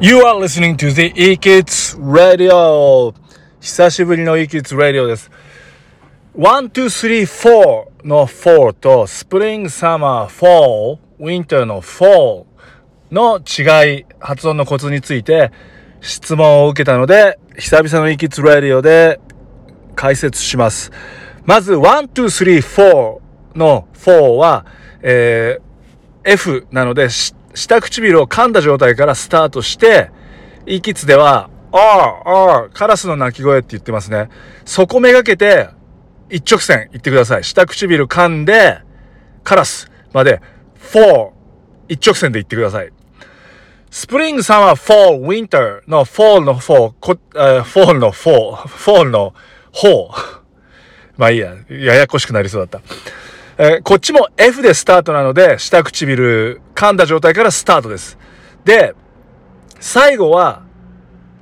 You are listening to the E-Kids Radio. 久しぶりの E-Kids Radio です。1,2,3,4 の4と Spring, Summer, Fall, Winter の Fall の違い、発音のコツについて質問を受けたので、久々の E-Kids Radio で解説します。まず 1,2,3,4 の4は、F なので下唇を噛んだ状態からスタートして、E-Kidsでは、R、R、カラスの鳴き声って言ってますね。そこめがけて、一直線言ってください。下唇噛んで、カラスまで、4、一直線で言ってください。Spring, Summer, Fall, Winter の Fall の4、Fall の4、Fall の4。まあいいや、ややこしくなりそうだった。こっちも F でスタートなので、下唇噛んだ状態からスタートです。で、最後は、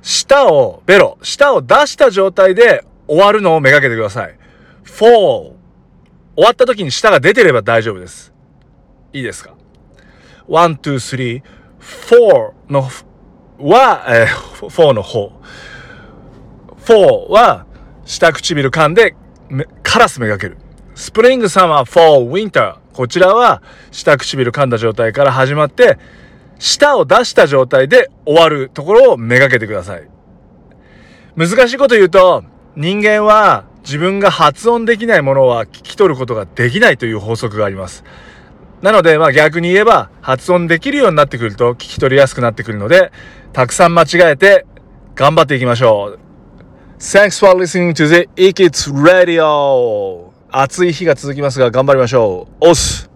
舌を出した状態で終わるのをめがけてください。fall 終わった時に舌が出てれば大丈夫です。いいですか ?1、2、3、4の、は、4の方。4は、下唇噛んで、カラスめがける。Spring, Summer, Fall, Winter こちらは下唇噛んだ状態から始まって舌を出した状態で終わるところをめがけてください。難しいこと言うと、人間は自分が発音できないものは聞き取ることができないという法則があります。なので、逆に言えば発音できるようになってくると聞き取りやすくなってくるので、たくさん間違えて頑張っていきましょう。 Thanks for listening to the E-Kids Radio。暑い日が続きますが頑張りましょう。オス